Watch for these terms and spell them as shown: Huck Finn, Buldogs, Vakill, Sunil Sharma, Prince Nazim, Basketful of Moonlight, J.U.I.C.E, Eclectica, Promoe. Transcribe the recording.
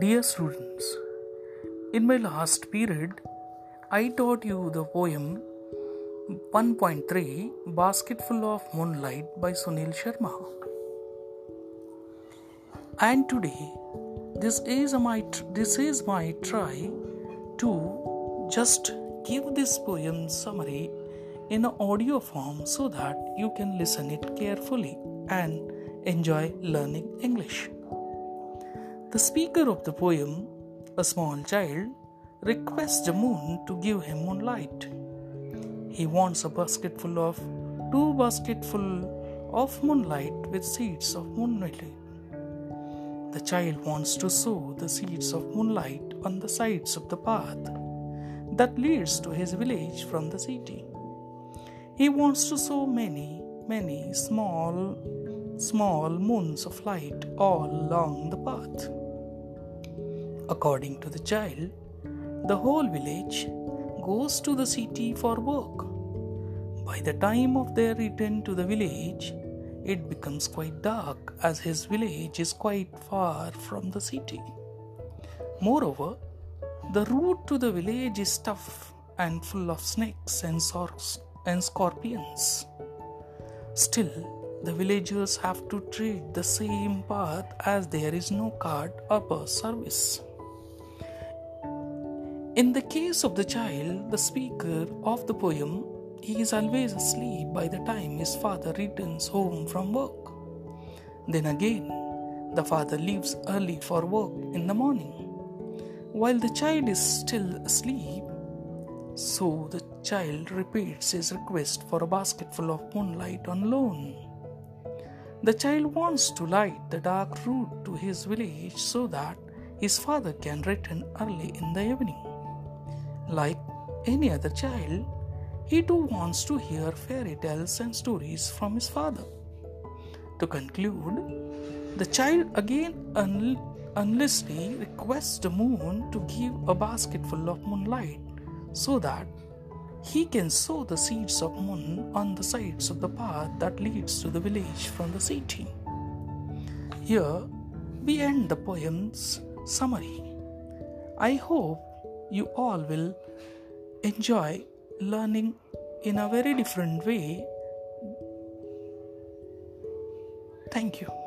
Dear students, in my last period, I taught you the poem 1.3 Basketful of Moonlight by Sunil Sharma. And today, this is my try to just give this poem summary in an audio form so that you can listen it carefully and enjoy learning English. The speaker of the poem, a small child, requests the moon to give him moonlight. He wants two basketfuls of moonlight with seeds of moonlight. The child wants to sow the seeds of moonlight on the sides of the path that leads to his village from the city. He wants to sow many, many small moons of light all along the path. According to the child, the whole village goes to the city for work. By the time of their return to the village, it becomes quite dark as his village is quite far from the city. Moreover, the route to the village is tough and full of snakes and scorpions. Still, the villagers have to tread the same path as there is no cart or bus service. In the case of the child, the speaker of the poem, he is always asleep by the time his father returns home from work. Then again, the father leaves early for work in the morning. While the child is still asleep, so the child repeats his request for a basketful of moonlight on loan. The child wants to light the dark route to his village so that his father can return early in the evening. Like any other child, he too wants to hear fairy tales and stories from his father. To conclude, the child again earnestly requests the moon to give a basketful of moonlight so that he can sow the seeds of moon on the sides of the path that leads to the village from the city. Here we end the poem's summary. I hope you all will enjoy learning in a very different way. Thank you.